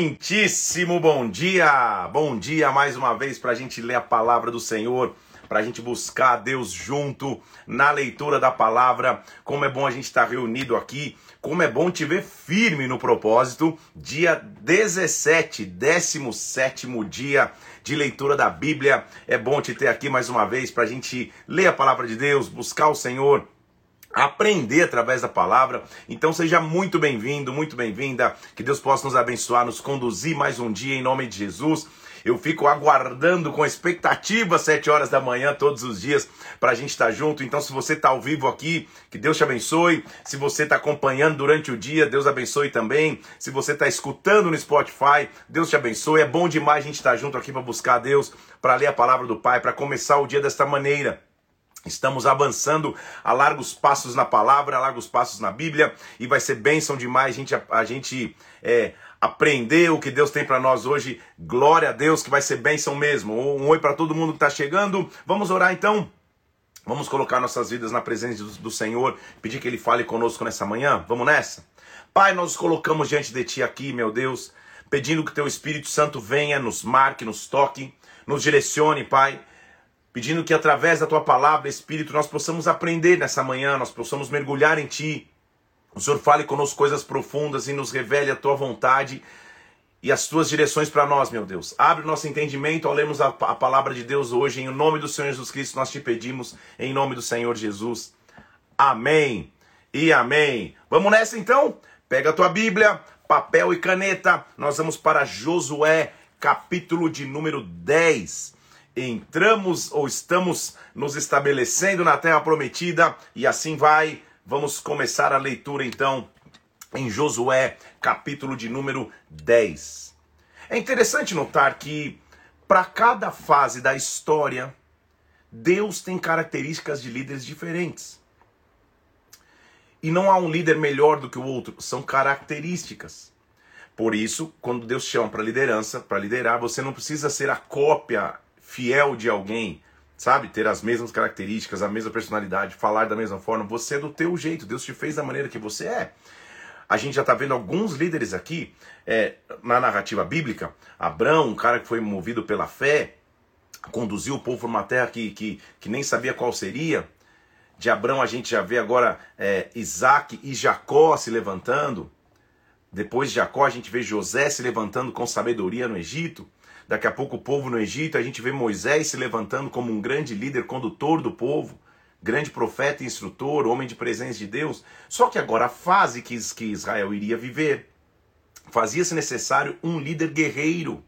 Muitíssimo bom dia mais uma vez para a gente ler a palavra do Senhor, para a gente buscar a Deus junto na leitura da palavra. Como é bom a gente estar reunido aqui, como é bom te ver firme no propósito. Dia 17, 17º dia de leitura da Bíblia, é bom te ter aqui mais uma vez para a gente ler a palavra de Deus, buscar o Senhor, aprender através da palavra. Então seja muito bem-vindo, muito bem-vinda, que Deus possa nos abençoar, nos conduzir mais um dia em nome de Jesus. Eu fico aguardando com expectativa às 7 horas da manhã todos os dias para a gente estar junto. Então se você está ao vivo aqui, que Deus te abençoe. Se você está acompanhando durante o dia, Deus abençoe também. Se você está escutando no Spotify, Deus te abençoe. É bom demais a gente estar junto aqui para buscar a Deus, para ler a palavra do Pai, para começar o dia desta maneira. Estamos avançando a largos passos na palavra, a largos passos na Bíblia, e vai ser bênção demais a gente aprender o que Deus tem para nós hoje. Glória a Deus, que vai ser bênção mesmo. Um oi para todo mundo que está chegando. Vamos orar então? Vamos colocar nossas vidas na presença do Senhor, pedir que Ele fale conosco nessa manhã? Vamos nessa? Pai, nós nos colocamos diante de Ti aqui, meu Deus, pedindo que Teu Espírito Santo venha, nos marque, nos toque, nos direcione, Pai. Pedindo que através da Tua Palavra, Espírito, nós possamos aprender nessa manhã, nós possamos mergulhar em Ti. O Senhor fale conosco coisas profundas e nos revele a Tua vontade e as Tuas direções para nós, meu Deus. Abre o nosso entendimento ao lermos a Palavra de Deus hoje. Em nome do Senhor Jesus Cristo, nós Te pedimos, em nome do Senhor Jesus. Amém e amém. Vamos nessa então? Pega a Tua Bíblia, papel e caneta. Nós vamos para Josué, capítulo de número 10. Entramos ou estamos nos estabelecendo na terra prometida, e assim vai. Vamos começar a leitura então em Josué, capítulo de número 10. É interessante notar que para cada fase da história, Deus tem características de líderes diferentes. E não há um líder melhor do que o outro, são características. Por isso, quando Deus chama para liderança, para liderar, você não precisa ser a cópia fiel de alguém, sabe? Ter as mesmas características, a mesma personalidade, falar da mesma forma. Você é do teu jeito, Deus te fez da maneira que você é. A gente já está vendo alguns líderes aqui, na narrativa bíblica. Abrão, um cara que foi movido pela fé, conduziu o povo para uma terra que nem sabia qual seria. De Abrão a gente já vê agora Isaac e Jacó se levantando. Depois de Jacó a gente vê José se levantando com sabedoria no Egito. Daqui a pouco o povo no Egito, a gente vê Moisés se levantando como um grande líder, condutor do povo, grande profeta, instrutor, homem de presença de Deus. Só que agora a fase que Israel iria viver, fazia-se necessário um líder guerreiro.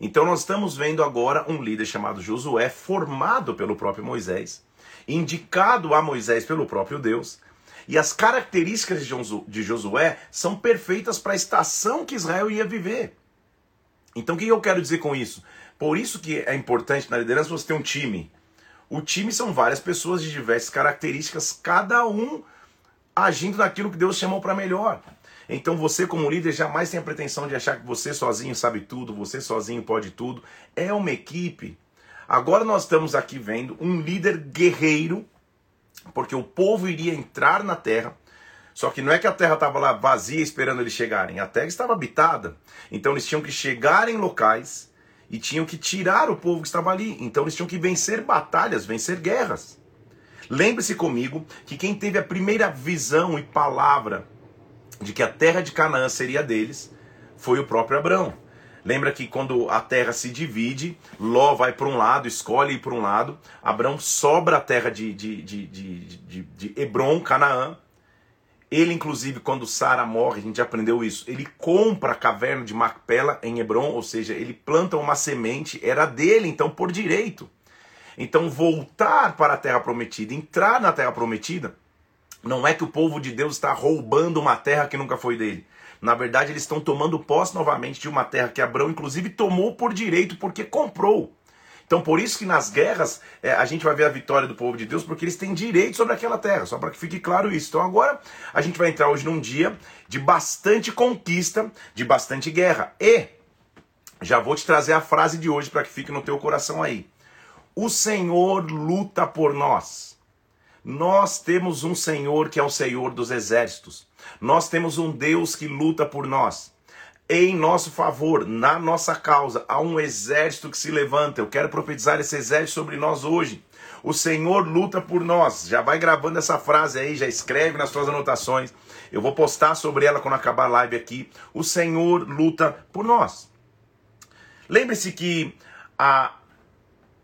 Então nós estamos vendo agora um líder chamado Josué, formado pelo próprio Moisés, indicado a Moisés pelo próprio Deus. E as características de Josué são perfeitas para a estação que Israel ia viver. Então o que eu quero dizer com isso? Por isso que é importante na liderança você ter um time. O time são várias pessoas de diversas características, cada um agindo naquilo que Deus chamou para melhor. Então você como líder jamais tem a pretensão de achar que você sozinho sabe tudo, você sozinho pode tudo. É uma equipe. Agora nós estamos aqui vendo um líder guerreiro, porque o povo iria entrar na terra. Só que não é que a terra estava lá vazia esperando eles chegarem. A terra estava habitada. Então eles tinham que chegar em locais e tinham que tirar o povo que estava ali. Então eles tinham que vencer batalhas, vencer guerras. Lembre-se comigo que quem teve a primeira visão e palavra de que a terra de Canaã seria deles foi o próprio Abrão. Lembra que quando a terra se divide, Ló vai para um lado, escolhe ir para um lado. Abrão sobra a terra de Hebron, Canaã. Ele, inclusive, quando Sara morre, a gente já aprendeu isso, ele compra a caverna de Macpela em Hebron, ou seja, ele planta uma semente, era dele, então, por direito. Então, voltar para a Terra Prometida, entrar na Terra Prometida, não é que o povo de Deus está roubando uma terra que nunca foi dele. Na verdade, eles estão tomando posse novamente de uma terra que Abrão, inclusive, tomou por direito, porque comprou. Então, por isso que nas guerras a gente vai ver a vitória do povo de Deus, porque eles têm direito sobre aquela terra, só para que fique claro isso. Então, agora a gente vai entrar hoje num dia de bastante conquista, de bastante guerra. E já vou te trazer a frase de hoje para que fique no teu coração aí. O Senhor luta por nós. Nós temos um Senhor que é o Senhor dos exércitos. Nós temos um Deus que luta por nós. em nosso favor, na nossa causa. Há um exército que se levanta. Eu quero profetizar esse exército sobre nós hoje. O Senhor luta por nós. Já vai gravando essa frase aí, já escreve nas suas anotações. Eu vou postar sobre ela quando acabar a live aqui. O Senhor luta por nós. Lembre-se que a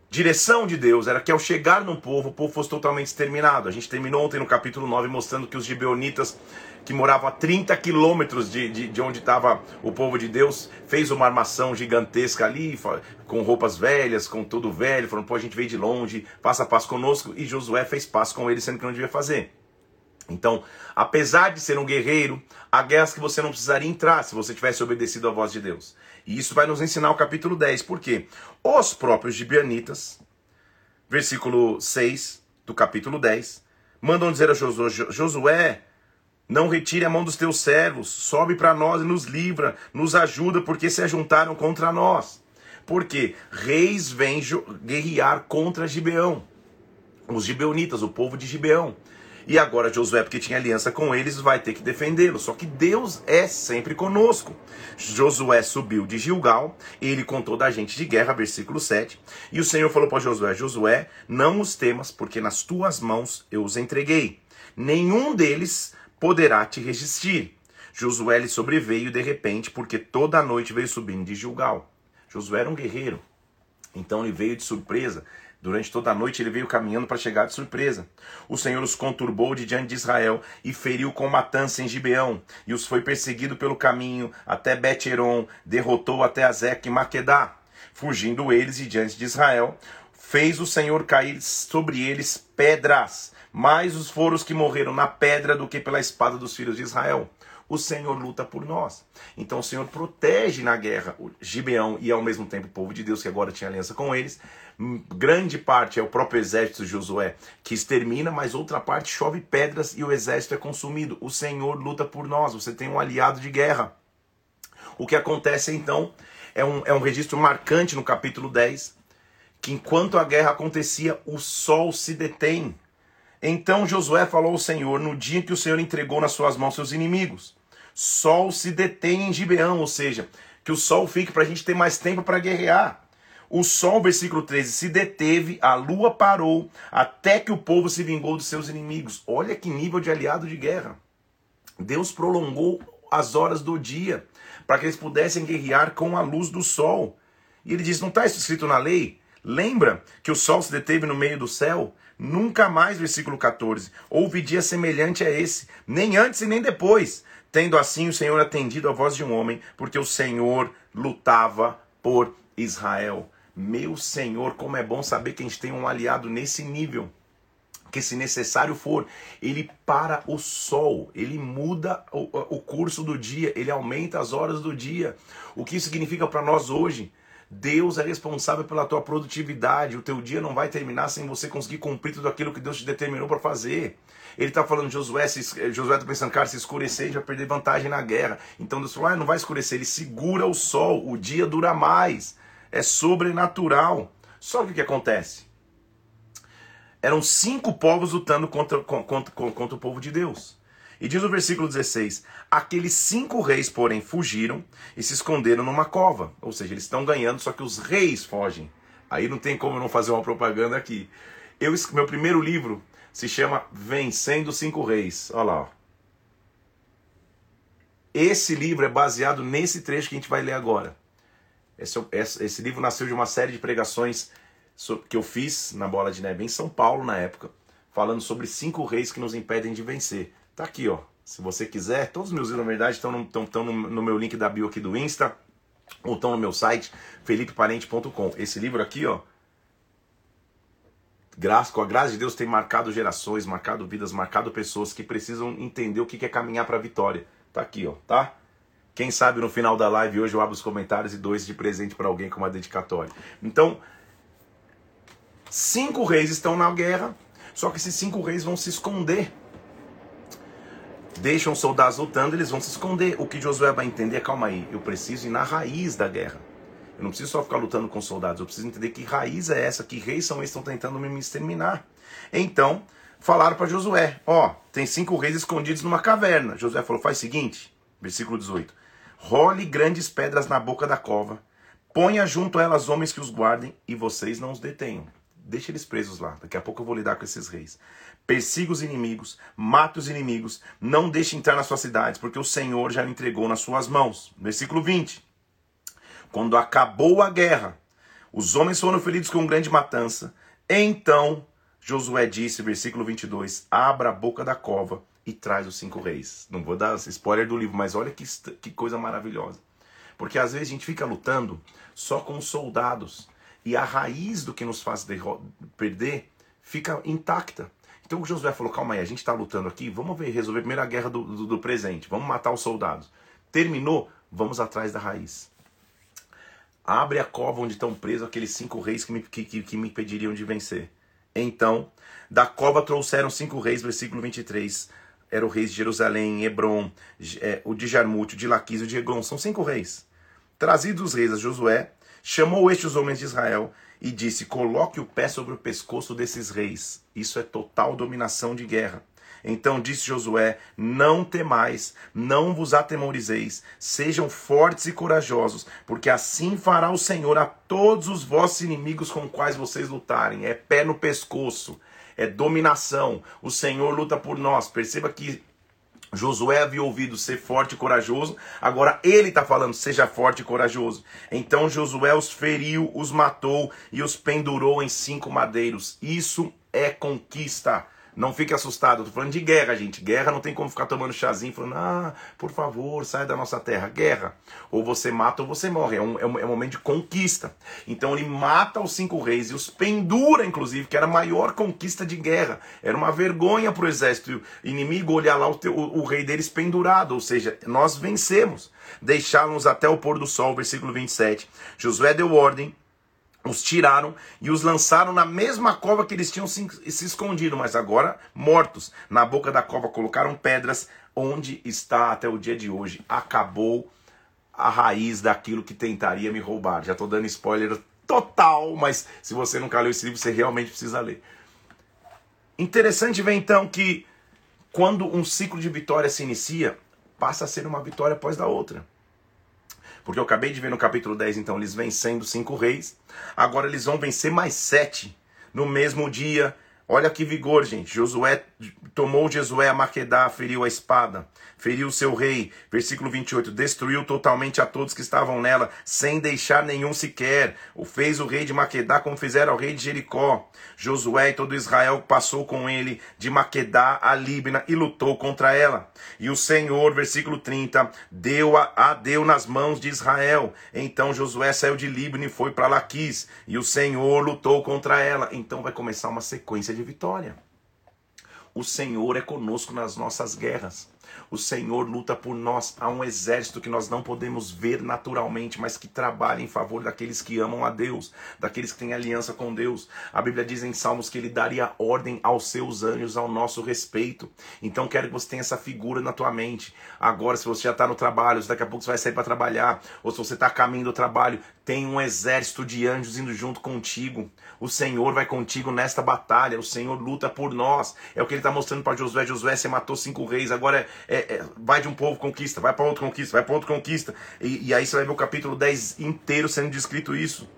direção de Deus era que ao chegar no povo, o povo fosse totalmente exterminado. A gente terminou ontem no capítulo 9 mostrando que os gibeonitas, que moravam a 30 quilômetros de onde estava o povo de Deus, fez uma armação gigantesca ali, com roupas velhas, com tudo velho, falando, pô, a gente veio de longe, faça paz conosco, e Josué fez paz com ele, sendo que não devia fazer. Então, apesar de ser um guerreiro, há guerras que você não precisaria entrar se você tivesse obedecido à voz de Deus. E isso vai nos ensinar o capítulo 10, por quê? Os próprios gibeonitas, versículo 6 do capítulo 10, mandam dizer a Josué, não retire a mão dos teus servos, sobe para nós e nos livra, nos ajuda, porque se ajuntaram contra nós. Porque reis vêm guerrear contra Gibeão, os gibeonitas, o povo de Gibeão. E agora Josué, porque tinha aliança com eles, vai ter que defendê-los. Só que Deus é sempre conosco. Josué subiu de Gilgal, ele com toda a gente de guerra, versículo 7. E o Senhor falou para Josué, Josué, não os temas, porque nas tuas mãos eu os entreguei. Nenhum deles poderá te resistir. Josué lhe sobreveio de repente, porque toda a noite veio subindo de Gilgal. Josué era um guerreiro, então ele veio de surpresa. Durante toda a noite ele veio caminhando para chegar de surpresa. O Senhor os conturbou de diante de Israel e feriu com matança em Gibeão. E os foi perseguido pelo caminho até Bet-Heron, derrotou até Azeque e Maquedá. Fugindo eles de diante de Israel, fez o Senhor cair sobre eles pedras. Mais os foram os que morreram na pedra do que pela espada dos filhos de Israel. O Senhor luta por nós. Então o Senhor protege na guerra o Gibeão e ao mesmo tempo o povo de Deus que agora tinha aliança com eles. Grande parte é o próprio exército de Josué que extermina, mas outra parte chove pedras e o exército é consumido. O Senhor luta por nós, você tem um aliado de guerra. O que acontece então é um registro marcante no capítulo 10, que enquanto a guerra acontecia, o sol se detém. Então Josué falou ao Senhor no dia que o Senhor entregou nas suas mãos seus inimigos. Sol se detém em Gibeão, ou seja, que o sol fique para a gente ter mais tempo para guerrear. O sol, versículo 13, se deteve, a lua parou, até que o povo se vingou dos seus inimigos. Olha que nível de aliado de guerra. Deus prolongou as horas do dia para que eles pudessem guerrear com a luz do sol. E ele diz, não está isso escrito na lei? Lembra que o sol se deteve no meio do céu? Nunca mais, versículo 14, houve dia semelhante a esse, nem antes e nem depois, tendo assim o Senhor atendido à voz de um homem, porque o Senhor lutava por Israel. Meu Senhor, como é bom saber que a gente tem um aliado nesse nível, que se necessário for, ele para o sol, ele muda o curso do dia, ele aumenta as horas do dia. O que isso significa para nós hoje? Deus é responsável pela tua produtividade, o teu dia não vai terminar sem você conseguir cumprir tudo aquilo que Deus te determinou para fazer. Ele está falando, Josué está pensando, cara, se escurecer, a gente vai perder vantagem na guerra. Então Deus falou, não vai escurecer, ele segura o sol, o dia dura mais, é sobrenatural. Só que o que acontece? Eram 5 povos lutando contra o povo de Deus. E diz o versículo 16, aqueles 5 reis, porém, fugiram e se esconderam numa cova. Ou seja, eles estão ganhando, só que os reis fogem. Aí não tem como eu não fazer uma propaganda aqui. Meu primeiro livro se chama Vencendo 5 Reis. Olha lá. Ó. Esse livro é baseado nesse trecho que a gente vai ler agora. Esse livro nasceu de uma série de pregações que eu fiz na Bola de Neve em São Paulo, na época, falando sobre 5 reis que nos impedem de vencer. Tá aqui, ó, se você quiser, todos os meus livros, na verdade, estão no meu link da bio aqui do Insta, ou estão no meu site, felipeparente.com. Esse livro aqui, ó, com a graça de Deus, tem marcado gerações, marcado vidas, marcado pessoas que precisam entender o que é caminhar para a vitória. Tá aqui, ó, tá? Quem sabe no final da live hoje eu abro os comentários e dou esse de presente para alguém com uma dedicatória. Então, 5 reis estão na guerra, só que esses 5 reis vão se esconder. Deixam os soldados lutando, eles vão se esconder. O que Josué vai entender, calma aí, eu preciso ir na raiz da guerra. Eu não preciso só ficar lutando com os soldados, eu preciso entender que raiz é essa, que reis são esses que estão tentando me exterminar. Então, falaram para Josué, ó, tem 5 reis escondidos numa caverna. Josué falou, faz o seguinte, versículo 18, Role grandes pedras na boca da cova. Ponha junto a elas homens que os guardem e vocês não os detenham. Deixa eles presos lá. Daqui a pouco eu vou lidar com esses reis. Persiga os inimigos, mata os inimigos, não deixe entrar nas suas cidades, porque o Senhor já o entregou nas suas mãos. Versículo 20. Quando acabou a guerra, os homens foram feridos com grande matança. Então Josué disse, versículo 22, abra a boca da cova e traz os 5 reis. Não vou dar spoiler do livro, mas olha que coisa maravilhosa. Porque às vezes a gente fica lutando só com os soldados. E a raiz do que nos faz perder fica intacta. Então o Josué falou, calma aí, a gente está lutando aqui, vamos resolver primeiro a guerra do presente, vamos matar os soldados. Terminou, vamos atrás da raiz. Abre a cova onde estão presos aqueles 5 reis que me impediriam de vencer. Então, da cova trouxeram 5 reis, versículo 23. Eram o rei de Jerusalém, Hebron, o de Jarmute, o de Laquis, o de Hebron. São 5 reis. Trazidos os reis a Josué, chamou estes os homens de Israel e disse, coloque o pé sobre o pescoço desses reis. Isso é total dominação de guerra. Então disse Josué, não temais, não vos atemorizeis, sejam fortes e corajosos, porque assim fará o Senhor a todos os vossos inimigos com quais vocês lutarem. É pé no pescoço, é dominação, o Senhor luta por nós. Perceba que Josué havia ouvido ser forte e corajoso, agora ele está falando, seja forte e corajoso. Então Josué os feriu, os matou e os pendurou em 5 madeiros. Isso é conquista. Não fique assustado, eu tô falando de guerra, gente. Guerra não tem como ficar tomando chazinho falando, por favor, sai da nossa terra. Guerra, ou você mata ou você morre, é um momento de conquista. Então ele mata os 5 reis e os pendura, inclusive, que era a maior conquista de guerra. Era uma vergonha pro exército inimigo olhar lá o rei deles pendurado, ou seja, nós vencemos. Deixá-los até o pôr do sol, versículo 27. Josué deu ordem. Os tiraram e os lançaram na mesma cova que eles tinham se escondido, mas agora mortos. Na boca da cova colocaram pedras, onde está até o dia de hoje. Acabou a raiz daquilo que tentaria me roubar. Já estou dando spoiler total, mas se você nunca leu esse livro, você realmente precisa ler. Interessante ver então que quando um ciclo de vitória se inicia, passa a ser uma vitória após da outra. Porque eu acabei de ver no capítulo 10, então, eles vencendo 5 reis. Agora eles vão vencer mais 7 no mesmo dia. Olha que vigor, gente. Josué tomou a Maquedá, feriu a espada, feriu o seu rei. Versículo 28, destruiu totalmente a todos que estavam nela, sem deixar nenhum sequer. O fez o rei de Maquedá como fizeram ao rei de Jericó. Josué e todo Israel passou com ele de Maquedá a Líbina e lutou contra ela. E o Senhor, versículo 30, deu nas mãos de Israel. Então Josué saiu de Líbina e foi para Laquis. E o Senhor lutou contra ela. Então vai começar uma sequência de vitória. O Senhor é conosco nas nossas guerras. O Senhor luta por nós. Há um exército que nós não podemos ver naturalmente, mas que trabalha em favor daqueles que amam a Deus, daqueles que têm aliança com Deus. A Bíblia diz em Salmos que ele daria ordem aos seus anjos ao nosso respeito. Então quero que você tenha essa figura na tua mente. Agora, se você já está no trabalho, se daqui a pouco você vai sair para trabalhar, ou se você está a caminho do trabalho, tem um exército de anjos indo junto contigo. O Senhor vai contigo nesta batalha. O Senhor luta por nós. É o que ele está mostrando para Josué. Josué, você matou 5 reis, agora vai de um povo, conquista, vai para outro, conquista, vai para outro, conquista. E aí você vai ver o capítulo 10 inteiro sendo descrito isso.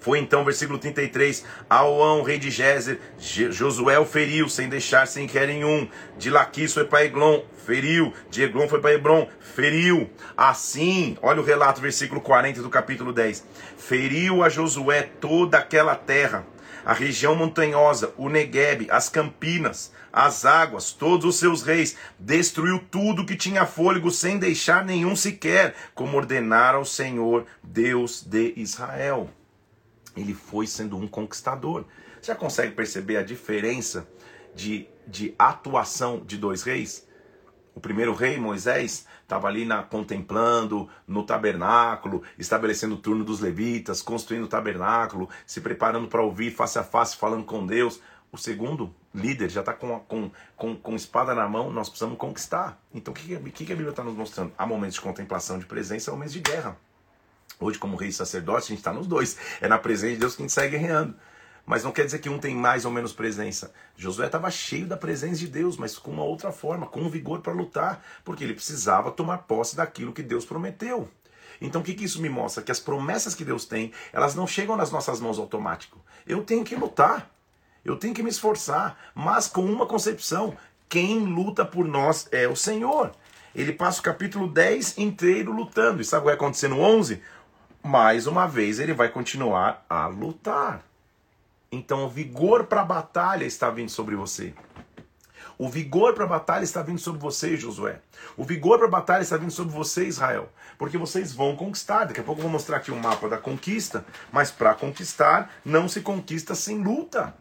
Foi então, versículo 33, Aoão, rei de Gézer, Josué o feriu, sem deixar sequer nenhum. De Laquis foi para Eglon, feriu. De Eglon foi para Hebron, feriu. Assim, olha o relato, versículo 40 do capítulo 10. Feriu a Josué toda aquela terra, a região montanhosa, o Neguebe, as campinas, as águas, todos os seus reis, destruiu tudo que tinha fôlego, sem deixar nenhum sequer, como ordenara o Senhor, Deus de Israel. Ele foi sendo um conquistador. Você já consegue perceber a diferença de atuação de 2 reis? O primeiro rei, Moisés, estava ali contemplando no tabernáculo, estabelecendo o turno dos levitas, construindo o tabernáculo, se preparando para ouvir face a face, falando com Deus. O segundo líder já está com espada na mão, nós precisamos conquistar. Então o que a Bíblia está nos mostrando? Há momentos de contemplação, de presença, há momentos de guerra. Hoje, como rei e sacerdote, a gente está nos dois. É na presença de Deus que a gente sai guerreando. Mas não quer dizer que um tem mais ou menos presença. Josué estava cheio da presença de Deus, mas com uma outra forma, com vigor para lutar, porque ele precisava tomar posse daquilo que Deus prometeu. Então o que isso me mostra? Que as promessas que Deus tem, elas não chegam nas nossas mãos automático. Eu tenho que lutar, eu tenho que me esforçar, mas com uma concepção: quem luta por nós é o Senhor. Ele passa o capítulo 10 inteiro lutando, e sabe o que vai acontecer no 11? Mais uma vez ele vai continuar a lutar. Então o vigor para a batalha está vindo sobre você. O vigor para a batalha está vindo sobre você, Josué. O vigor para a batalha está vindo sobre você, Israel. Porque vocês vão conquistar. Daqui a pouco eu vou mostrar aqui um mapa da conquista. Mas para conquistar, não se conquista sem luta.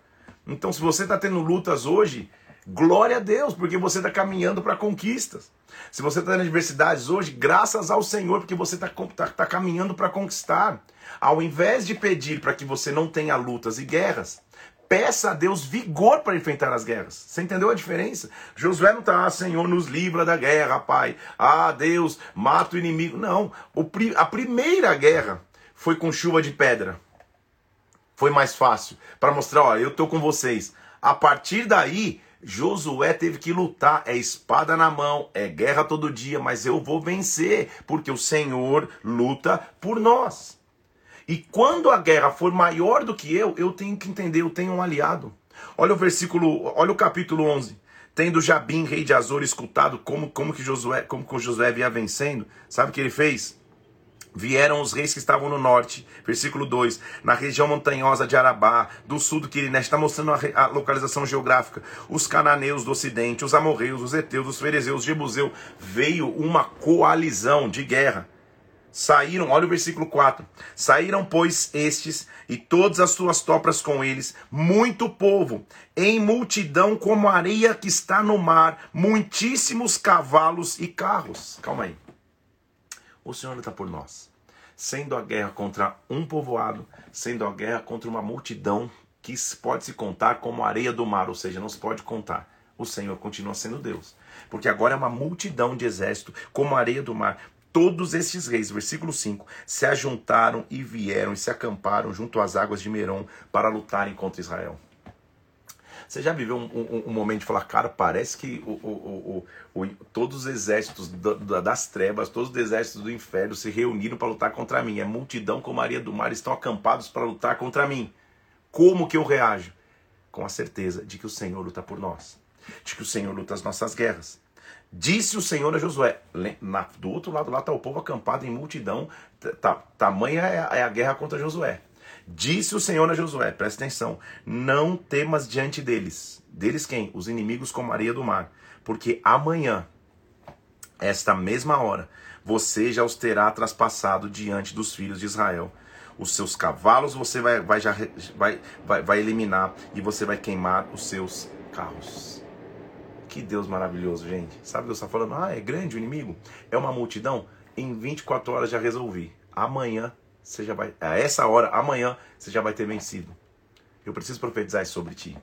Então se você está tendo lutas hoje, glória a Deus, porque você está caminhando para conquistas. Se você está nas adversidades hoje, graças ao Senhor, porque você está caminhando para conquistar. Ao invés de pedir para que você não tenha lutas e guerras, peça a Deus vigor para enfrentar as guerras. Você entendeu a diferença? Josué não está: ah, Senhor, nos livra da guerra, Pai. Ah, Deus, mata o inimigo. Não, a primeira guerra foi com chuva de pedra. Foi mais fácil, para mostrar: ó, eu estou com vocês. A partir daí, Josué teve que lutar, é espada na mão, é guerra todo dia, mas eu vou vencer, porque o Senhor luta por nós. E quando a guerra for maior do que eu tenho que entender, eu tenho um aliado. Olha o versículo, olha o capítulo 11. Tendo Jabim, rei de Azor, escutado como Josué havia vencendo, sabe o que ele fez? Vieram os reis que estavam no norte, versículo 2, na região montanhosa de Arabá, do sul do Quirinés, está mostrando a localização geográfica, os cananeus do ocidente, os amorreus, os heteus, os ferezeus, os jebuseus. Veio uma coalizão de guerra. Saíram, olha o versículo 4, saíram, pois, estes e todas as suas tropas com eles, muito povo, em multidão como a areia que está no mar, muitíssimos cavalos e carros. Calma aí. O Senhor luta por nós, sendo a guerra contra um povoado, sendo a guerra contra uma multidão que pode se contar como areia do mar, ou seja, não se pode contar. O Senhor continua sendo Deus, porque agora é uma multidão de exército como a areia do mar. Todos estes reis, versículo 5, se ajuntaram e vieram e se acamparam junto às águas de Merom para lutarem contra Israel. Você já viveu um momento de falar: cara, parece que todos os exércitos das trevas, todos os exércitos do inferno se reuniram para lutar contra mim. É multidão como a areia do mar, estão acampados para lutar contra mim. Como que eu reajo? Com a certeza de que o Senhor luta por nós, de que o Senhor luta as nossas guerras. Disse o Senhor a Josué, do outro lado lá está o povo acampado em multidão, tamanha é a guerra contra Josué. Disse o Senhor a Josué, presta atenção, não temas diante deles. Deles quem? Os inimigos como areia do mar. Porque amanhã, esta mesma hora, você já os terá traspassado diante dos filhos de Israel. Os seus cavalos você vai eliminar e você vai queimar os seus carros. Que Deus maravilhoso, gente. Sabe, Deus está falando: ah, é grande o inimigo? É uma multidão? Em 24 horas já resolvi. Amanhã, você já vai... A essa hora, amanhã, você já vai ter vencido. Eu preciso profetizar isso sobre ti.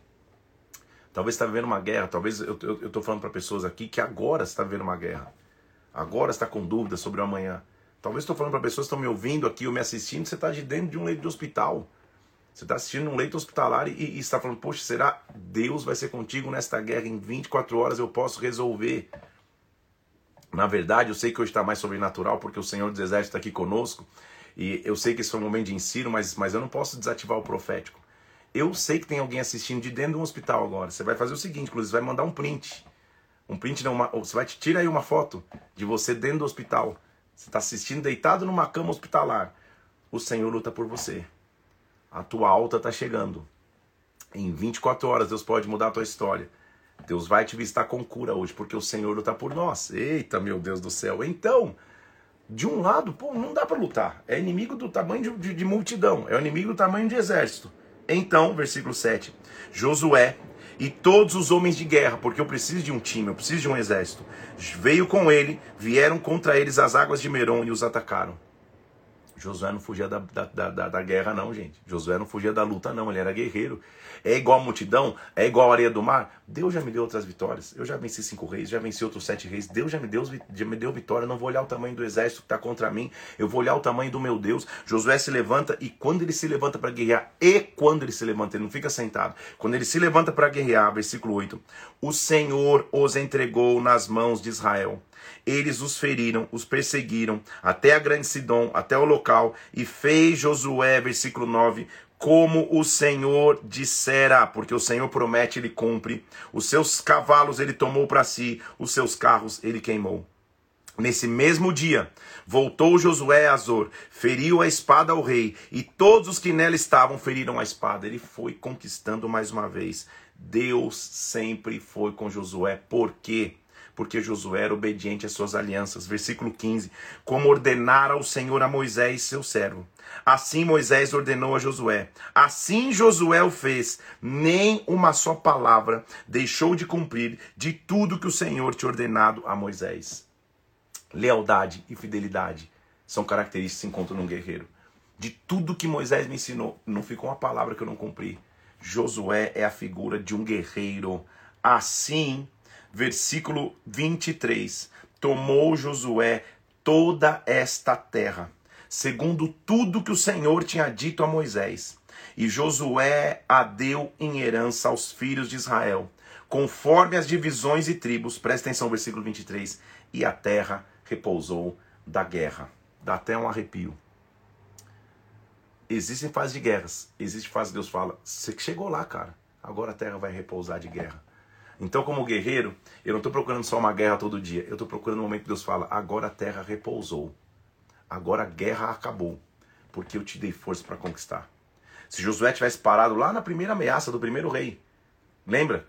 Talvez você está vivendo uma guerra. Talvez eu estou falando para pessoas aqui que agora você está vivendo uma guerra. Agora você está com dúvidas sobre o amanhã. Talvez estou falando para pessoas que estão me ouvindo aqui ou me assistindo. Você está dentro de um leito de hospital. Você está assistindo um leito hospitalar e está falando: poxa, será? Deus vai ser contigo nesta guerra, em 24 horas eu posso resolver. Na verdade, eu sei que hoje está mais sobrenatural, porque o Senhor dos Exércitos está aqui conosco, e eu sei que esse foi um momento de ensino, mas eu não posso desativar o profético. Eu sei que tem alguém assistindo de dentro de um hospital agora. Você vai fazer o seguinte, inclusive, vai mandar um print. Um print, não, você vai tirar aí uma foto de você dentro do hospital. Você está assistindo deitado numa cama hospitalar. O Senhor luta por você. A tua alta está chegando. Em 24 horas Deus pode mudar a tua história. Deus vai te visitar com cura hoje, porque o Senhor luta por nós. Eita, meu Deus do céu. Então, de um lado, pô, não dá para lutar. É inimigo do tamanho de multidão. É inimigo do tamanho de exército. Então, versículo 7. Josué e todos os homens de guerra, porque eu preciso de um time, eu preciso de um exército. Veio com ele, vieram contra eles as águas de Merom e os atacaram. Josué não fugia da guerra não, gente. Josué não fugia da luta não, ele era guerreiro. É igual a multidão? É igual a areia do mar? Deus já me deu outras vitórias. Eu já venci 5 reis, já venci outros 7 reis. Deus já me deu vitória. Eu não vou olhar o tamanho do exército que está contra mim. Eu vou olhar o tamanho do meu Deus. Josué se levanta, e quando ele se levanta para guerrear, ele não fica sentado. Quando ele se levanta para guerrear, versículo 8. O Senhor os entregou nas mãos de Israel. Eles os feriram, os perseguiram, até a grande Sidom, até o local, e fez Josué, versículo 9, como o Senhor dissera, porque o Senhor promete, ele cumpre. Os seus cavalos ele tomou para si, os seus carros ele queimou. Nesse mesmo dia, voltou Josué a Azor, feriu a espada ao rei, e todos os que nela estavam feriram a espada. Ele foi conquistando mais uma vez. Deus sempre foi com Josué. Por quê? Porque Josué era obediente às suas alianças. Versículo 15. Como ordenara o Senhor a Moisés, seu servo. Assim Moisés ordenou a Josué. Assim Josué o fez. Nem uma só palavra deixou de cumprir de tudo que o Senhor tinha ordenado a Moisés. Lealdade e fidelidade são características que se encontram num guerreiro. De tudo que Moisés me ensinou, não ficou uma palavra que eu não cumpri. Josué é a figura de um guerreiro. Assim... Versículo 23, tomou Josué toda esta terra, segundo tudo que o Senhor tinha dito a Moisés, e Josué a deu em herança aos filhos de Israel, conforme as divisões e tribos. Presta atenção, versículo 23, e a terra repousou da guerra. Dá até um arrepio. Existem fases de guerras, existe fase que Deus fala, você chegou lá, cara, agora a terra vai repousar de guerra. Então, como guerreiro, eu não estou procurando só uma guerra todo dia. Eu estou procurando o momento que Deus fala, agora a terra repousou. Agora a guerra acabou. Porque eu te dei força para conquistar. Se Josué tivesse parado lá na primeira ameaça do primeiro rei, lembra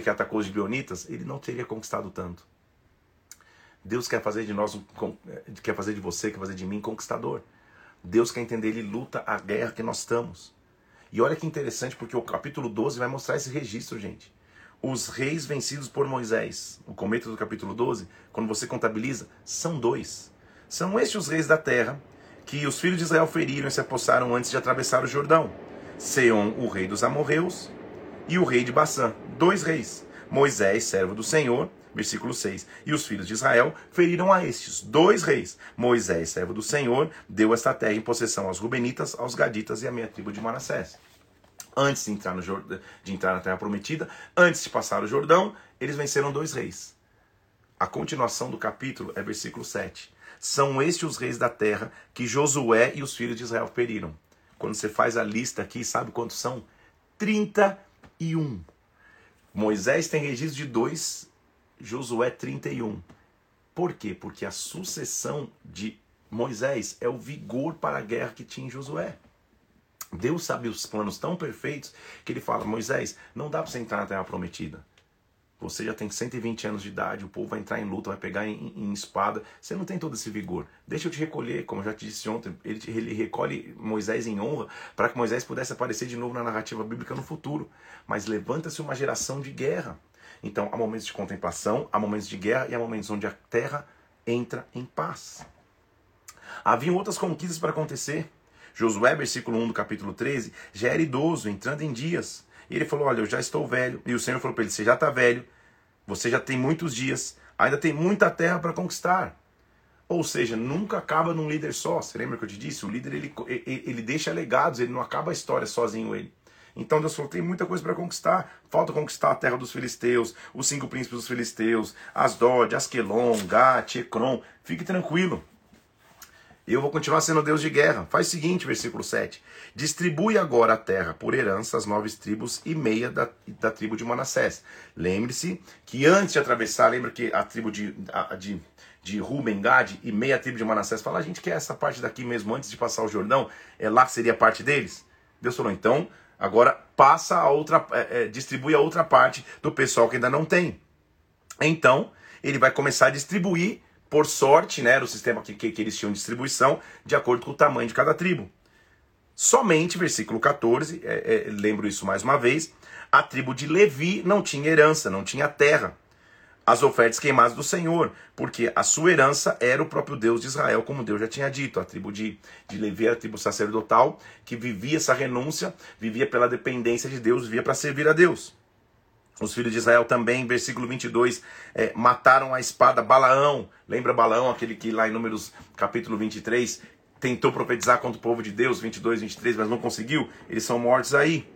que atacou os gibeonitas? Ele não teria conquistado tanto. Deus quer fazer de nós, quer fazer de você, quer fazer de mim conquistador. Deus quer entender, ele luta a guerra que nós estamos. E olha que interessante, porque o capítulo 12 vai mostrar esse registro, gente. Os reis vencidos por Moisés, o começo do capítulo 12, quando você contabiliza, são 2. São estes os reis da terra que os filhos de Israel feriram e se apossaram antes de atravessar o Jordão. Seom, o rei dos amorreus, e o rei de Bassã. 2 reis. Moisés, servo do Senhor, versículo 6, e os filhos de Israel feriram a estes. 2 reis. Moisés, servo do Senhor, deu esta terra em possessão aos Rubenitas, aos Gaditas e à meia tribo de Manassés. Antes de entrar na Terra Prometida, antes de passar o Jordão, eles venceram 2 reis. A continuação do capítulo é versículo 7. São estes os reis da terra que Josué e os filhos de Israel feriram. Quando você faz a lista aqui, sabe quantos são? 31. Moisés tem registro de 2, Josué 31. Por quê? Porque a sucessão de Moisés é o vigor para a guerra que tinha em Josué. Deus sabe os planos tão perfeitos que ele fala, Moisés, não dá para você entrar na Terra Prometida. Você já tem 120 anos de idade, o povo vai entrar em luta, vai pegar em espada. Você não tem todo esse vigor. Deixa eu te recolher, como eu já te disse ontem, ele recolhe Moisés em honra para que Moisés pudesse aparecer de novo na narrativa bíblica no futuro. Mas levanta-se uma geração de guerra. Então há momentos de contemplação, há momentos de guerra e há momentos onde a terra entra em paz. Havia outras conquistas para acontecer. Josué, versículo 1 do capítulo 13, já era idoso, entrando em dias. E ele falou, olha, eu já estou velho. E o Senhor falou para ele, você já está velho, você já tem muitos dias, ainda tem muita terra para conquistar. Ou seja, nunca acaba num líder só. Você lembra que eu te disse? O líder, ele deixa legados, ele não acaba a história sozinho, ele. Então Deus falou, tem muita coisa para conquistar. Falta conquistar a terra dos filisteus, os 5 príncipes dos filisteus, Asdod, Asquelon, Gat, Ecrom. Fique tranquilo. Eu vou continuar sendo Deus de guerra. Faz o seguinte, versículo 7. Distribui agora a terra por herança às 9 tribos e meia da tribo de Manassés. Lembre-se que antes de atravessar, lembra que a tribo de Ruben, Gad e meia tribo de Manassés fala, a gente quer essa parte daqui mesmo antes de passar o Jordão, é lá que seria parte deles? Deus falou, então, agora passa a outra, distribui a outra parte do pessoal que ainda não tem. Então, ele vai começar a distribuir. Por sorte, né, era o sistema que eles tinham de distribuição, de acordo com o tamanho de cada tribo. Somente, versículo 14, lembro isso mais uma vez, a tribo de Levi não tinha herança, não tinha terra. as ofertas queimadas do Senhor, porque a sua herança era o próprio Deus de Israel, como Deus já tinha dito. A tribo de Levi era a tribo sacerdotal, que vivia essa renúncia, vivia pela dependência de Deus, vivia para servir a Deus. Os filhos de Israel também, versículo 22, mataram à espada Balaão. Lembra Balaão, aquele que lá em Números capítulo 23, tentou profetizar contra o povo de Deus, 22, 23, mas não conseguiu? Eles são mortos aí.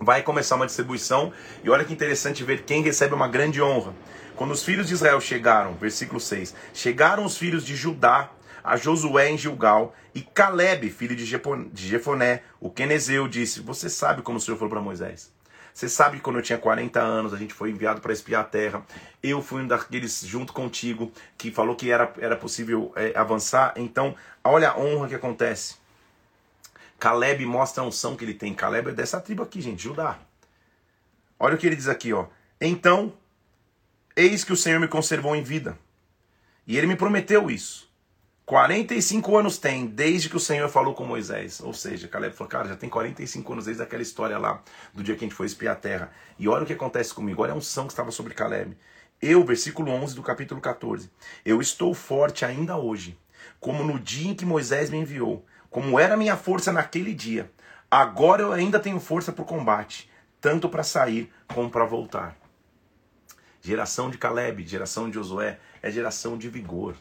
Vai começar uma distribuição, e olha que interessante ver quem recebe uma grande honra. Quando os filhos de Israel chegaram, versículo 6, chegaram os filhos de Judá a Josué em Gilgal, e Caleb, filho de Jefoné, o quenezeu, disse: você sabe como o Senhor falou para Moisés? Você sabe que quando eu tinha 40 anos, a gente foi enviado para espiar a terra. Eu fui um daqueles junto contigo que falou que era possível avançar. Então, olha a honra que acontece. Caleb mostra a unção que ele tem. Caleb é dessa tribo aqui, gente, Judá. Olha o que ele diz aqui, ó. Então, eis que o Senhor me conservou em vida. E ele me prometeu isso. 45 anos tem, desde que o Senhor falou com Moisés. Ou seja, Caleb falou, cara, já tem 45 anos desde aquela história lá, do dia que a gente foi espiar a terra. E olha o que acontece comigo, olha a unção que estava sobre Caleb. Eu, versículo 11 do capítulo 14. Eu estou forte ainda hoje, como no dia em que Moisés me enviou. Como era a minha força naquele dia. Agora eu ainda tenho força para o combate, tanto para sair como para voltar. Geração de Caleb, geração de Josué, é geração de vigor.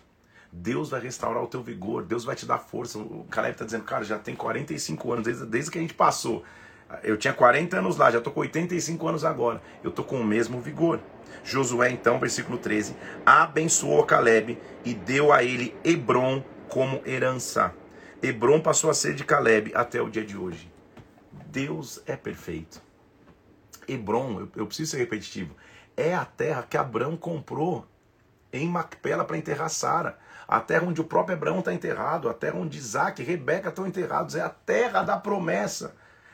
Deus vai restaurar o teu vigor, Deus vai te dar força. O Caleb está dizendo, cara, já tem 45 anos, desde que a gente passou. Eu tinha 40 anos lá, já estou com 85 anos agora. Eu estou com o mesmo vigor. Josué, então, versículo 13, abençoou Caleb e deu a ele Hebron como herança. Hebron passou a ser de Caleb até o dia de hoje. Deus é perfeito. Hebron, eu preciso ser repetitivo, é a terra que Abrão comprou em Macpela para enterrar Sara. A terra onde o próprio Abraão está enterrado, a terra onde Isaac e Rebeca estão enterrados. É a terra da promessa.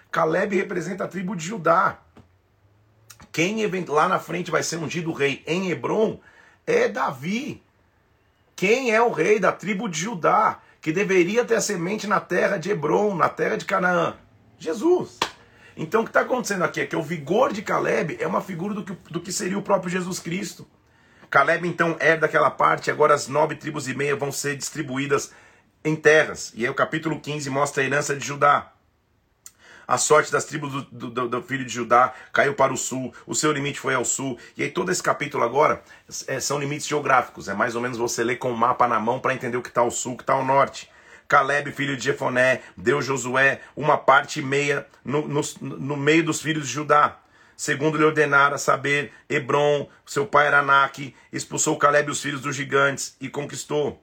Caleb representa a tribo de Judá. Quem lá na frente vai ser ungido rei em Hebron é Davi. Quem é o rei da tribo de Judá? Que deveria ter a semente na terra de Hebron, na terra de Canaã. Jesus. Então o que está acontecendo aqui é que o vigor de Caleb é uma figura do que seria o próprio Jesus Cristo. Caleb então herda aquela parte, agora as 9,5 tribos vão ser distribuídas em terras. E aí o capítulo 15 mostra a herança de Judá. A sorte das tribos do filho de Judá caiu para o sul, o seu limite foi ao sul. E aí todo esse capítulo agora são limites geográficos. É mais ou menos você ler com o mapa na mão para entender o que está ao sul, o que está ao norte. Caleb, filho de Jefoné, deu Josué uma parte e meia no meio dos filhos de Judá. Segundo lhe ordenara, saber, Hebron, seu pai era Anak, expulsou Caleb os filhos dos gigantes e conquistou.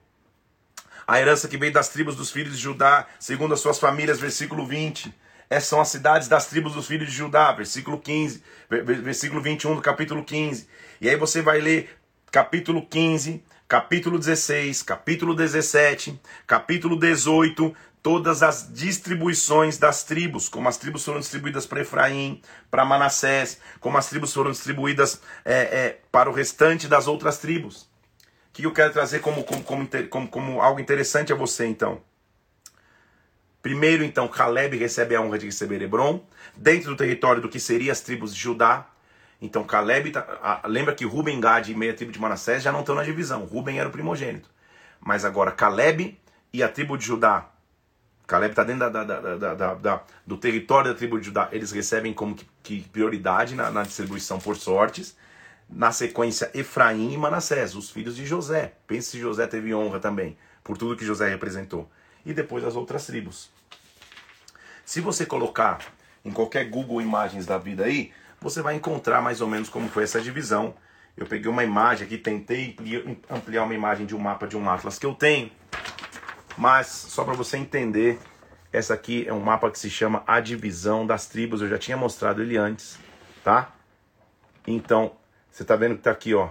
A herança que veio das tribos dos filhos de Judá, segundo as suas famílias, versículo 20. Essas são as cidades das tribos dos filhos de Judá, versículo 15, versículo 21 do capítulo 15. E aí você vai ler capítulo 15, capítulo 16, capítulo 17, capítulo 18, todas as distribuições das tribos, como as tribos foram distribuídas para Efraim, para Manassés, como as tribos foram distribuídas para o restante das outras tribos. O que eu quero trazer como algo interessante a você, então? Primeiro, então, Caleb recebe a honra de receber Hebron, dentro do território do que seriam as tribos de Judá. Então, Caleb, lembra que Ruben, Gad e meia tribo de Manassés já não estão na divisão. Ruben era o primogênito. Mas agora, Caleb e a tribo de Judá. Caleb está dentro do território da tribo de Judá. Eles recebem como que prioridade na distribuição por sortes. Na sequência, Efraim e Manassés, os filhos de José. Pense se José teve honra também, por tudo que José representou. E depois as outras tribos. Se você colocar em qualquer Google Imagens da vida aí, você vai encontrar mais ou menos como foi essa divisão. Eu peguei uma imagem aqui, tentei ampliar uma imagem de um mapa de um atlas que eu tenho, mas só para você entender, essa aqui é um mapa que se chama A Divisão das Tribos. Eu já tinha mostrado ele antes, tá? Então, você tá vendo que tá aqui, ó.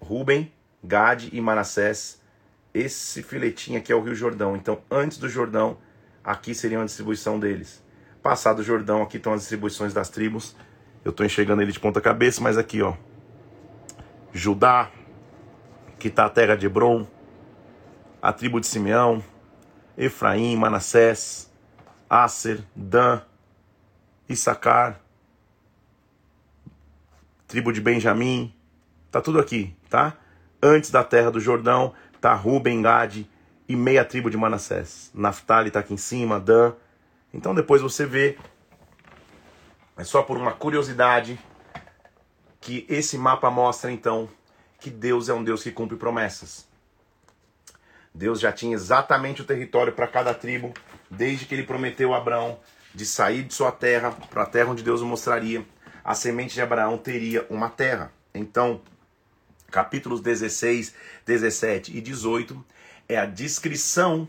Ruben, Gad e Manassés. Esse filetinho aqui é o Rio Jordão. Então, antes do Jordão, aqui seria uma distribuição deles. Passado o Jordão, aqui estão as distribuições das tribos. Eu estou enxergando ele de ponta cabeça, mas aqui, ó. Judá, que está a terra de Hebron. A tribo de Simeão. Efraim, Manassés. Asser, Dan, Issacar. Tribo de Benjamim. Tá tudo aqui, tá? Antes da terra do Jordão, tá Ruben, Gade e meia tribo de Manassés. Naftali tá aqui em cima, Dan. Então depois você vê, é só por uma curiosidade, que esse mapa mostra então que Deus é um Deus que cumpre promessas. Deus já tinha exatamente o território para cada tribo, desde que ele prometeu a Abrão de sair de sua terra para a terra onde Deus o mostraria. A semente de Abraão teria uma terra. Então, capítulos 16, 17 e 18 é a descrição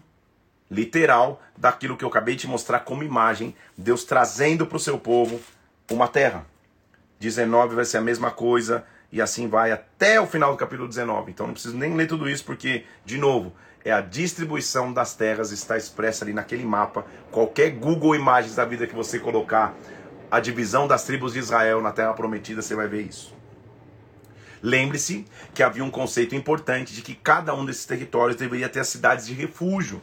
literal daquilo que eu acabei de mostrar como imagem, Deus trazendo para o seu povo uma terra. 19 vai ser a mesma coisa, e assim vai até o final do capítulo 19. Então não preciso nem ler tudo isso, porque, de novo, é a distribuição das terras, está expressa ali naquele mapa. Qualquer Google Imagens da vida que você colocar, a divisão das tribos de Israel na Terra Prometida, você vai ver isso. Lembre-se que havia um conceito importante de que cada um desses territórios deveria ter as cidades de refúgio.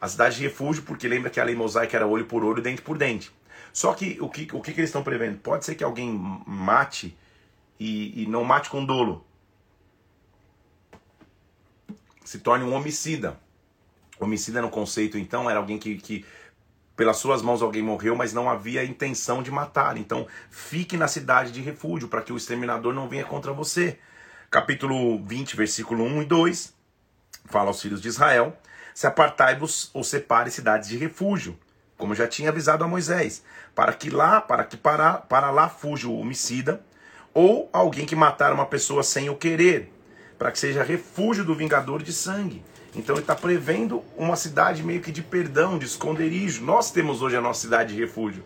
As cidades de refúgio, porque lembra que a lei mosaica era olho por olho, dente por dente. Só que o que eles estão prevendo? Pode ser que alguém mate e não mate com dolo. Se torne um homicida. Homicida no conceito, então, era alguém que pelas suas mãos alguém morreu, mas não havia intenção de matar. Então, fique na cidade de refúgio, para que o exterminador não venha contra você. Capítulo 20, versículo 1 e 2, fala aos filhos de Israel: se apartai-vos ou separe cidades de refúgio, como já tinha avisado a Moisés, para que para lá fuja o homicida, ou alguém que matar uma pessoa sem o querer, para que seja refúgio do vingador de sangue. Então ele está prevendo uma cidade meio que de perdão, de esconderijo. Nós temos hoje a nossa cidade de refúgio,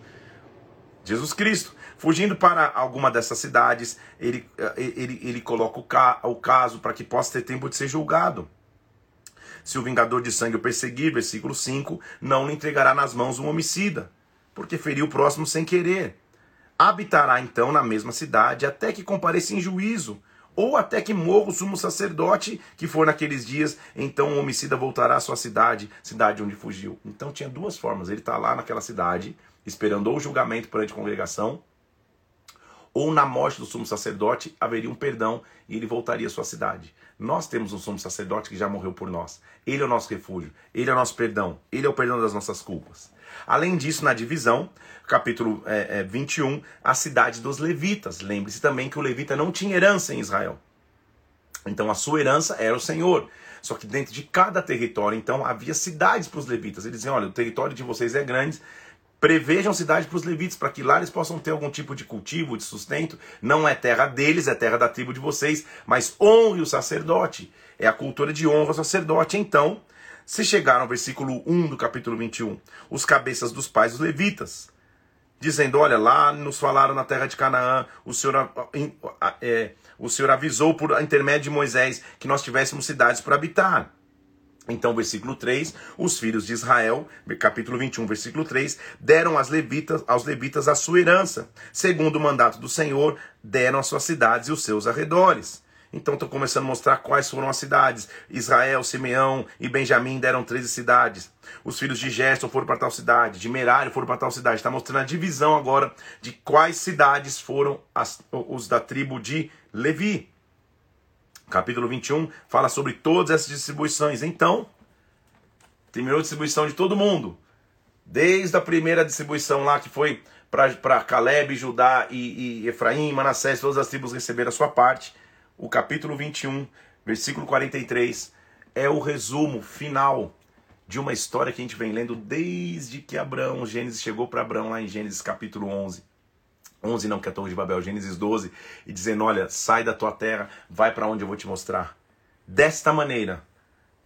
Jesus Cristo. Fugindo para alguma dessas cidades, ele coloca o caso para que possa ter tempo de ser julgado. Se o vingador de sangue o perseguir, versículo 5, não lhe entregará nas mãos um homicida, porque feriu o próximo sem querer. Habitará então na mesma cidade, até que compareça em juízo, ou até que morra o sumo sacerdote que for naqueles dias, então o homicida voltará à sua cidade onde fugiu. Então tinha duas formas: ele está lá naquela cidade, esperando ou o julgamento perante a congregação, ou na morte do sumo sacerdote haveria um perdão e ele voltaria à sua cidade. Nós temos um sumo sacerdote que já morreu por nós. Ele é o nosso refúgio, ele é o nosso perdão, ele é o perdão das nossas culpas. Além disso, na divisão, capítulo 21, a cidade dos levitas. Lembre-se também que o levita não tinha herança em Israel. Então a sua herança era o Senhor. Só que dentro de cada território, então, havia cidades para os levitas. Eles diziam: olha, o território de vocês é grande, prevejam cidade para os levitas, para que lá eles possam ter algum tipo de cultivo, de sustento. Não é terra deles, é terra da tribo de vocês, mas honre o sacerdote. É a cultura de honra ao sacerdote. Então, se chegaram ao versículo 1 do capítulo 21, os cabeças dos pais dos levitas, dizendo: olha, lá nos falaram na terra de Canaã, o Senhor avisou por intermédio de Moisés que nós tivéssemos cidades para habitar. Então, versículo 3, os filhos de Israel, capítulo 21, versículo 3, deram aos levitas a sua herança. Segundo o mandato do Senhor, deram as suas cidades e os seus arredores. Então, estou começando a mostrar quais foram as cidades. Israel, Simeão e Benjamim deram 13 cidades. Os filhos de Gerson foram para tal cidade. De Merari foram para tal cidade. Está mostrando a divisão agora de quais cidades foram os da tribo de Levi. Capítulo 21 fala sobre todas essas distribuições. Então, terminou a distribuição de todo mundo. Desde a primeira distribuição lá, que foi para Caleb, Judá e Efraim, Manassés, todas as tribos receberam a sua parte. O capítulo 21, versículo 43, é o resumo final de uma história que a gente vem lendo desde que Abraão, Gênesis, chegou para Abraão lá em Gênesis capítulo 11 não, que é a Torre de Babel, Gênesis 12, e dizendo: olha, sai da tua terra, vai para onde eu vou te mostrar. Desta maneira,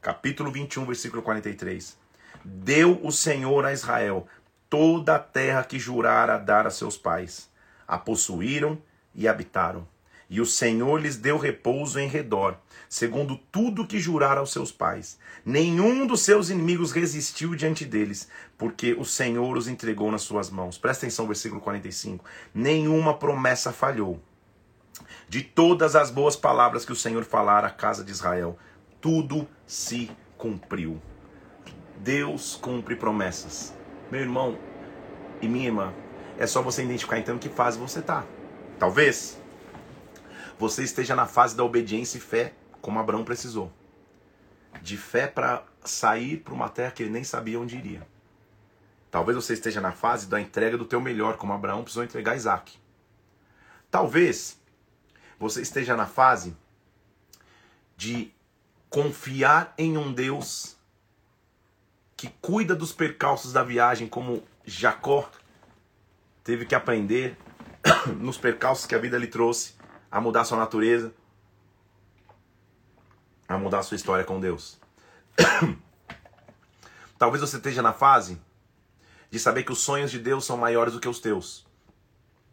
capítulo 21, versículo 43, deu o Senhor a Israel toda a terra que jurara dar a seus pais, a possuíram e habitaram, e o Senhor lhes deu repouso em redor, segundo tudo que jurara aos seus pais. Nenhum dos seus inimigos resistiu diante deles, porque o Senhor os entregou nas suas mãos. Presta atenção, versículo 45. Nenhuma promessa falhou. De todas as boas palavras que o Senhor falara à casa de Israel, tudo se cumpriu. Deus cumpre promessas. Meu irmão e minha irmã, é só você identificar então em que fase você está. Talvez você esteja na fase da obediência e fé, como Abraão precisou. De fé para sair para uma terra que ele nem sabia onde iria. Talvez você esteja na fase da entrega do teu melhor, como Abraão precisou entregar Isaac. Talvez você esteja na fase de confiar em um Deus que cuida dos percalços da viagem, como Jacó teve que aprender nos percalços que a vida lhe trouxe a mudar sua natureza, a mudar sua história com Deus. Talvez você esteja na fase de saber que os sonhos de Deus são maiores do que os teus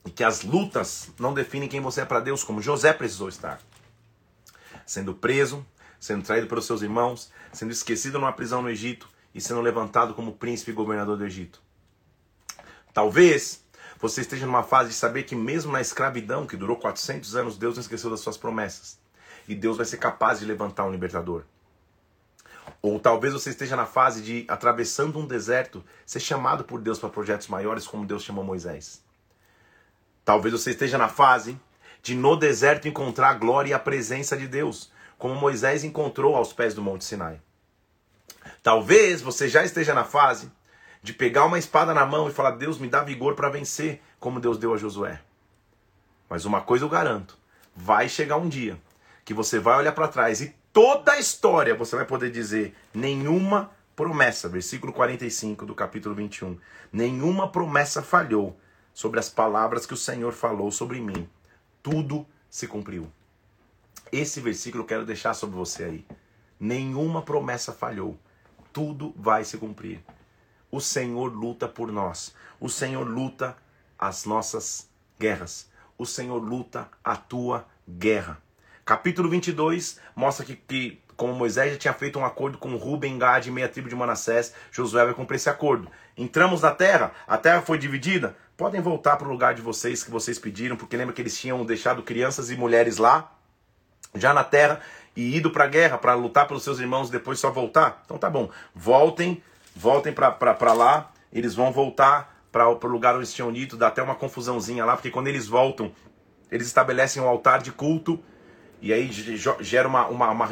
e que as lutas não definem quem você é para Deus, como José precisou estar. Sendo preso, sendo traído pelos seus irmãos, sendo esquecido numa prisão no Egito e sendo levantado como príncipe e governador do Egito. Talvez você esteja numa fase de saber que mesmo na escravidão, que durou 400 anos, Deus não esqueceu das suas promessas. E Deus vai ser capaz de levantar um libertador. Ou talvez você esteja na fase de, atravessando um deserto, ser chamado por Deus para projetos maiores, como Deus chamou Moisés. Talvez você esteja na fase de, no deserto, encontrar a glória e a presença de Deus, como Moisés encontrou aos pés do Monte Sinai. Talvez você já esteja na fase de pegar uma espada na mão e falar: Deus, me dá vigor para vencer, como Deus deu a Josué. Mas uma coisa eu garanto, vai chegar um dia que você vai olhar para trás e toda a história você vai poder dizer: nenhuma promessa, versículo 45 do capítulo 21, nenhuma promessa falhou sobre as palavras que o Senhor falou sobre mim. Tudo se cumpriu. Esse versículo eu quero deixar sobre você aí. Nenhuma promessa falhou. Tudo vai se cumprir. O Senhor luta por nós. O Senhor luta as nossas guerras. O Senhor luta a tua guerra. Capítulo 22 mostra que como Moisés já tinha feito um acordo com Ruben, Gad e meia tribo de Manassés, Josué vai cumprir esse acordo. Entramos na terra, a terra foi dividida. Podem voltar para o lugar de vocês que vocês pediram, porque lembra que eles tinham deixado crianças e mulheres lá, já na terra, e ido para a guerra, para lutar pelos seus irmãos, depois só voltar. Então tá bom, voltem para lá, eles vão voltar para o lugar onde tinham ido, dá até uma confusãozinha lá, porque quando eles voltam, eles estabelecem um altar de culto. E aí gera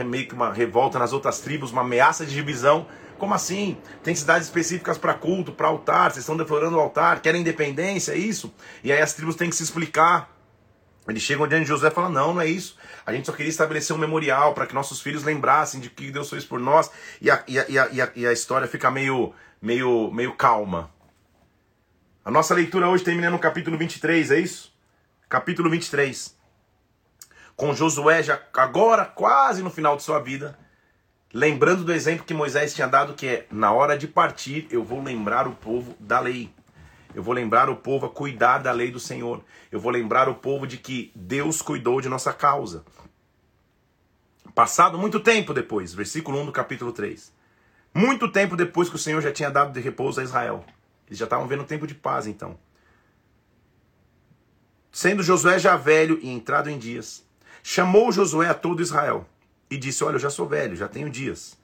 meio que uma revolta nas outras tribos, uma ameaça de divisão. Como assim? Tem cidades específicas para culto, para altar, vocês estão deflorando o altar, querem independência, é isso? E aí as tribos têm que se explicar. Eles chegam diante de Josué e falam: não é isso. A gente só queria estabelecer um memorial para que nossos filhos lembrassem de que Deus fez por nós. E a história fica meio calma. A nossa leitura hoje termina no capítulo 23, é isso? Capítulo 23. Com Josué já agora quase no final de sua vida, lembrando do exemplo que Moisés tinha dado, que é: na hora de partir eu vou lembrar o povo da lei, eu vou lembrar o povo a cuidar da lei do Senhor, eu vou lembrar o povo de que Deus cuidou de nossa causa. Passado muito tempo depois, versículo 1 do capítulo 3, muito tempo depois que o Senhor já tinha dado de repouso a Israel, eles já estavam vendo um tempo de paz então, sendo Josué já velho e entrado em dias, chamou Josué a todo Israel e disse: olha, eu já sou velho, já tenho dias.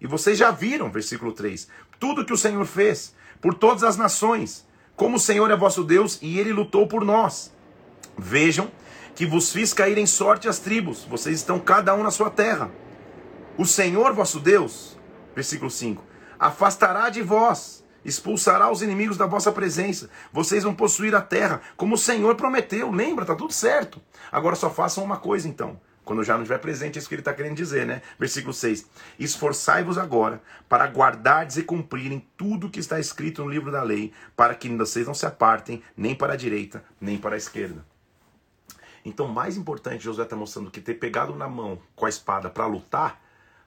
E vocês já viram, versículo 3, tudo que o Senhor fez por todas as nações, como o Senhor é vosso Deus e Ele lutou por nós. Vejam que vos fiz cair em sorte as tribos, vocês estão cada um na sua terra. O Senhor vosso Deus, versículo 5, afastará de vós, expulsará os inimigos da vossa presença, vocês vão possuir a terra, como o Senhor prometeu. Lembra, tá tudo certo. Agora só façam uma coisa então, quando eu já não estiver presente, é isso que ele está querendo dizer, né? Versículo 6, esforçai-vos agora para guardardes e cumprirem tudo que está escrito no livro da lei, para que vocês não se apartem nem para a direita, nem para a esquerda. Então, mais importante, Josué está mostrando que ter pegado na mão com a espada para lutar,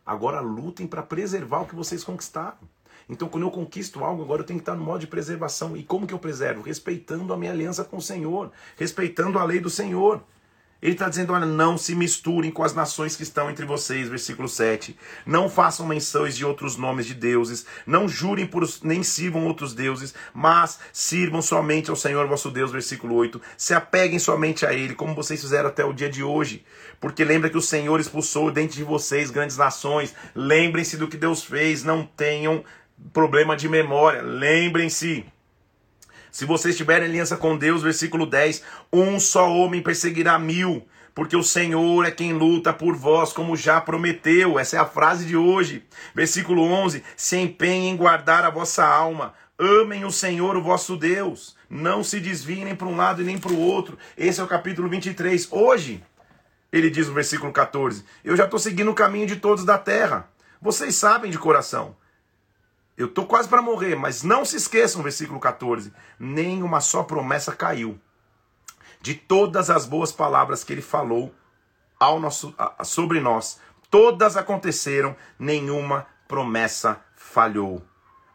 agora lutem para preservar o que vocês conquistaram. Então, quando eu conquisto algo, agora eu tenho que estar no modo de preservação. E como que eu preservo? Respeitando a minha aliança com o Senhor, respeitando a lei do Senhor. Ele está dizendo: olha, não se misturem com as nações que estão entre vocês, versículo 7. Não façam menções de outros nomes de deuses, não jurem nem sirvam outros deuses, mas sirvam somente ao Senhor vosso Deus, versículo 8. Se apeguem somente a Ele, como vocês fizeram até o dia de hoje. Porque lembra que o Senhor expulsou dentre de vocês grandes nações. Lembrem-se do que Deus fez, não tenham problema de memória, lembrem-se. Se vocês tiverem aliança com Deus, versículo 10, um só homem perseguirá 1000, porque o Senhor é quem luta por vós, como já prometeu. Essa é a frase de hoje. Versículo 11, se empenhem em guardar a vossa alma, amem o Senhor, o vosso Deus, não se desviem nem para um lado e nem para o outro. Esse é o capítulo 23. Hoje, ele diz no versículo 14, eu já estou seguindo o caminho de todos da terra, vocês sabem de coração. Eu estou quase para morrer, mas não se esqueçam, versículo 14, nenhuma só promessa caiu de todas as boas palavras que ele falou sobre nós. Todas aconteceram, nenhuma promessa falhou.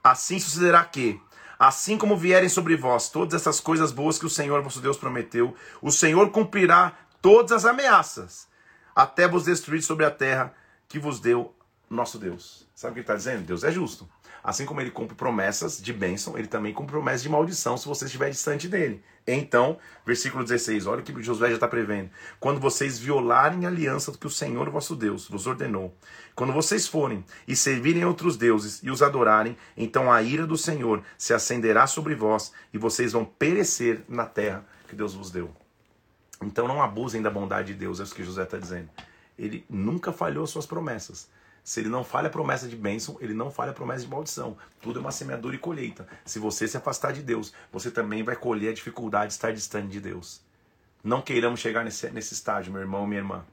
Assim sucederá que, assim como vierem sobre vós todas essas coisas boas que o Senhor vosso Deus prometeu, o Senhor cumprirá todas as ameaças, até vos destruir sobre a terra que vos deu nosso Deus. Sabe o que ele está dizendo? Deus é justo. Assim como ele cumpre promessas de bênção, ele também cumpre promessas de maldição se você estiver distante dele. Então, versículo 16, olha o que Josué já está prevendo. Quando vocês violarem a aliança do que o Senhor vosso Deus vos ordenou, quando vocês forem e servirem outros deuses e os adorarem, então a ira do Senhor se acenderá sobre vós e vocês vão perecer na terra que Deus vos deu. Então não abusem da bondade de Deus, é isso que Josué está dizendo. Ele nunca falhou as suas promessas. Se ele não falha a promessa de bênção, ele não falha a promessa de maldição. Tudo é uma semeadura e colheita. Se você se afastar de Deus, você também vai colher a dificuldade de estar distante de Deus. Não queiramos chegar nesse estágio, meu irmão, minha irmã.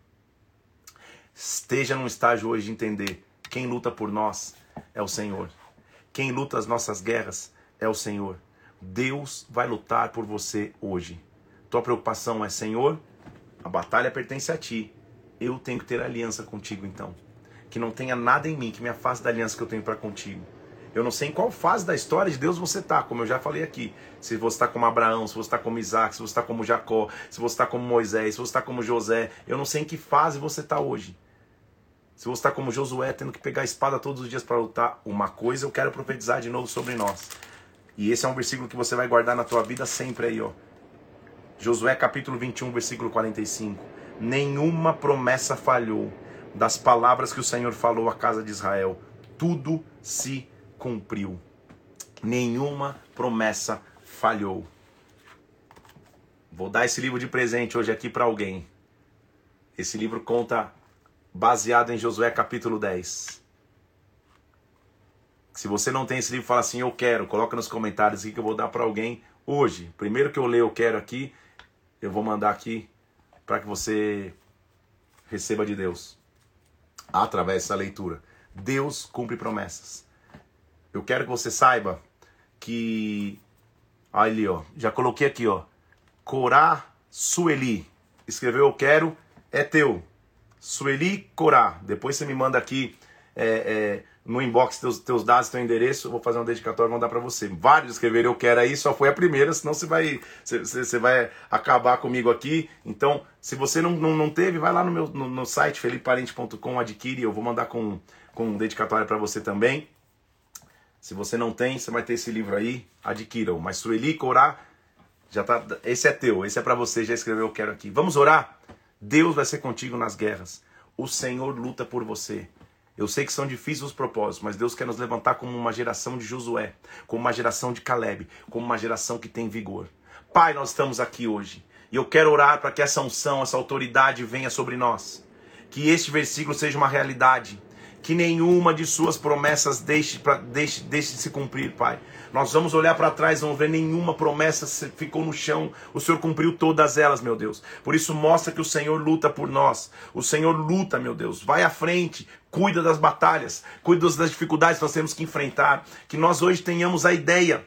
Esteja num estágio hoje de entender. Quem luta por nós é o Senhor. Quem luta as nossas guerras é o Senhor. Deus vai lutar por você hoje. Tua preocupação é, Senhor, a batalha pertence a ti. Eu tenho que ter aliança contigo então. Que não tenha nada em mim que me afaste da aliança que eu tenho para contigo. Eu não sei em qual fase da história de Deus você está, como eu já falei aqui. Se você está como Abraão, se você está como Isaac, se você está como Jacó, se você está como Moisés, se você está como José. Eu não sei em que fase você está hoje. Se você está como Josué, tendo que pegar a espada todos os dias para lutar. Uma coisa eu quero profetizar de novo sobre nós. E esse é um versículo que você vai guardar na tua vida sempre aí, ó. Josué capítulo 21, versículo 45. Nenhuma promessa falhou das palavras que o Senhor falou à casa de Israel, tudo se cumpriu. Nenhuma promessa falhou. Vou dar esse livro de presente hoje aqui para alguém. Esse livro conta, baseado em Josué capítulo 10. Se você não tem esse livro, fala assim, eu quero. Coloca nos comentários aqui que eu vou dar para alguém hoje. Primeiro que eu ler, eu quero aqui. Eu vou mandar aqui para que você receba de Deus. Através dessa leitura, Deus cumpre promessas. Eu quero que você saiba que... Olha ali, ó. Já coloquei aqui, ó. Corá Sueli. Escreveu, eu quero, é teu. Sueli Corá. Depois você me manda aqui no inbox teus dados, teu endereço. Eu vou fazer uma dedicatória e vou mandar pra você. Vários escreveram, eu quero aí. Só foi a primeira, senão você vai acabar comigo aqui. Então... Se você não teve, vai lá no site felipeparente.com, adquire, eu vou mandar com dedicatória para você também. Se você não tem, você vai ter esse livro aí, adquira-o. Mas Sueli Corá, já tá, esse é teu, esse é para você, já escreveu, eu quero aqui. Vamos orar? Deus vai ser contigo nas guerras. O Senhor luta por você. Eu sei que são difíceis os propósitos, mas Deus quer nos levantar como uma geração de Josué, como uma geração de Caleb, como uma geração que tem vigor. Pai, nós estamos aqui hoje. E eu quero orar para que essa unção, essa autoridade venha sobre nós. Que este versículo seja uma realidade. Que nenhuma de suas promessas deixe de se cumprir, Pai. Nós vamos olhar para trás, vamos ver nenhuma promessa ficou no chão. O Senhor cumpriu todas elas, meu Deus. Por isso mostra que o Senhor luta por nós. O Senhor luta, meu Deus. Vai à frente, cuida das batalhas, cuida das dificuldades que nós temos que enfrentar. Que nós hoje tenhamos a ideia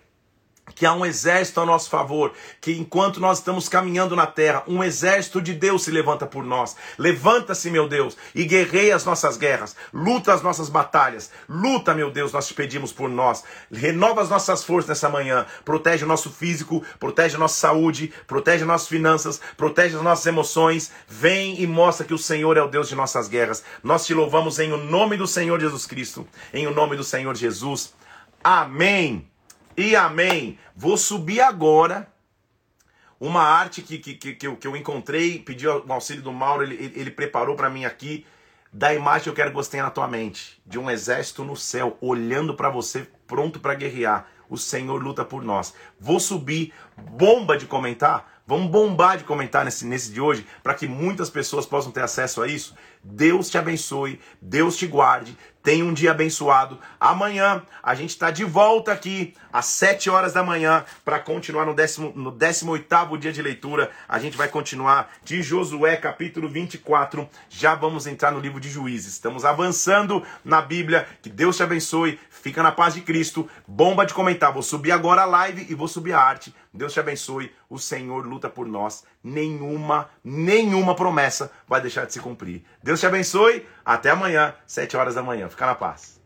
que há um exército a nosso favor, que enquanto nós estamos caminhando na terra, um exército de Deus se levanta por nós. Levanta-se, meu Deus, e guerreia as nossas guerras, luta as nossas batalhas, luta, meu Deus, nós te pedimos por nós, renova as nossas forças nessa manhã, protege o nosso físico, protege a nossa saúde, protege as nossas finanças, protege as nossas emoções, vem e mostra que o Senhor é o Deus de nossas guerras. Nós te louvamos em o nome do Senhor Jesus Cristo, em o nome do Senhor Jesus, amém. E amém. Vou subir agora uma arte que eu encontrei, pedi o auxílio do Mauro, ele preparou para mim aqui, da imagem que eu quero que você tenha na tua mente, de um exército no céu, olhando para você, pronto para guerrear. O Senhor luta por nós. Vou subir, bomba de comentar, Vamos bombar de comentar nesse de hoje, para que muitas pessoas possam ter acesso a isso. Deus te abençoe, Deus te guarde, tenha um dia abençoado. Amanhã a gente está de volta aqui, às 7 horas da manhã, para continuar no 18º dia de leitura. A gente vai continuar de Josué, capítulo 24. Já vamos entrar no livro de Juízes. Estamos avançando na Bíblia. Que Deus te abençoe, fica na paz de Cristo. Bomba de comentar, vou subir agora a live e vou subir a arte. Deus te abençoe, o Senhor luta por nós. Nenhuma promessa vai deixar de se cumprir. Deus te abençoe, até amanhã, 7 horas da manhã. Fica na paz.